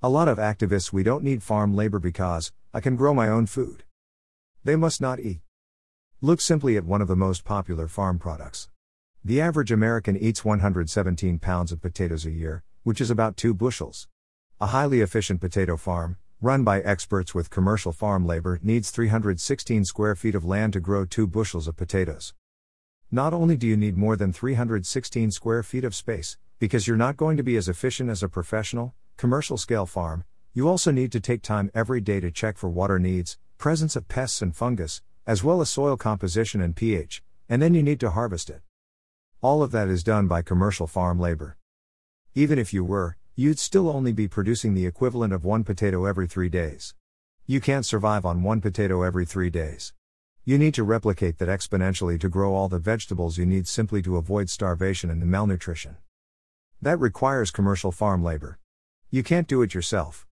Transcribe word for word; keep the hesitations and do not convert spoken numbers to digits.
A lot of activists we don't need farm labor because, I can grow my own food. They must not eat. Look simply at one of the most popular farm products. The average American eats one hundred seventeen pounds of potatoes a year, which is about two bushels. A highly efficient potato farm, run by experts with commercial farm labor, needs three hundred sixteen square feet of land to grow two bushels of potatoes. Not only do you need more than three hundred sixteen square feet of space, because you're not going to be as efficient as a professional, commercial-scale farm, you also need to take time every day to check for water needs, presence of pests and fungus, as well as soil composition and pH, and then you need to harvest it. All of that is done by commercial farm labor. Even if you were, you'd still only be producing the equivalent of one potato every three days. You can't survive on one potato every three days. You need to replicate that exponentially to grow all the vegetables you need simply to avoid starvation and malnutrition. That requires commercial farm labor. You can't do it yourself.